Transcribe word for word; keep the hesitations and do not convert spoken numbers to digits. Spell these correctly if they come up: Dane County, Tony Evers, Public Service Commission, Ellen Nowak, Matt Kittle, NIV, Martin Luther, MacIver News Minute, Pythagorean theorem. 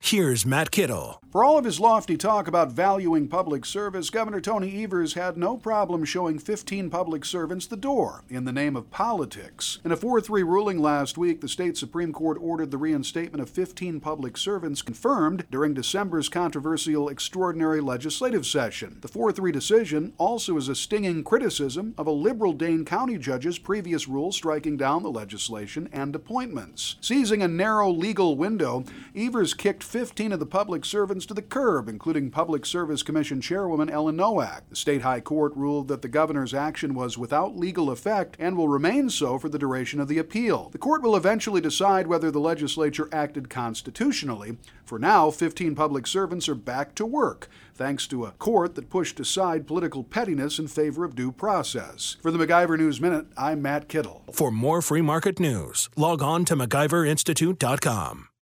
Here's Matt Kittle. For all of his lofty talk about valuing public service, Governor Tony Evers had no problem showing fifteen public servants the door in the name of politics. In a four three ruling last week, the state Supreme Court ordered the reinstatement of fifteen public servants confirmed during December's controversial extraordinary legislative session. The four three decision also is a stinging criticism of a liberal Dane County judge's previous rule striking down the legislation and appointments. Seizing a narrow legal window, Evers kicked fifteen of the public servants to the curb, including Public Service Commission Chairwoman Ellen Nowak. The state high court ruled that the governor's action was without legal effect and will remain so for the duration of the appeal. The court will eventually decide whether the legislature acted constitutionally. For now, fifteen public servants are back to work, thanks to a court that pushed aside political pettiness in favor of due process. For the MacIver News Minute, I'm Matt Kittle. For more free market news, log on to mac iver institute dot com.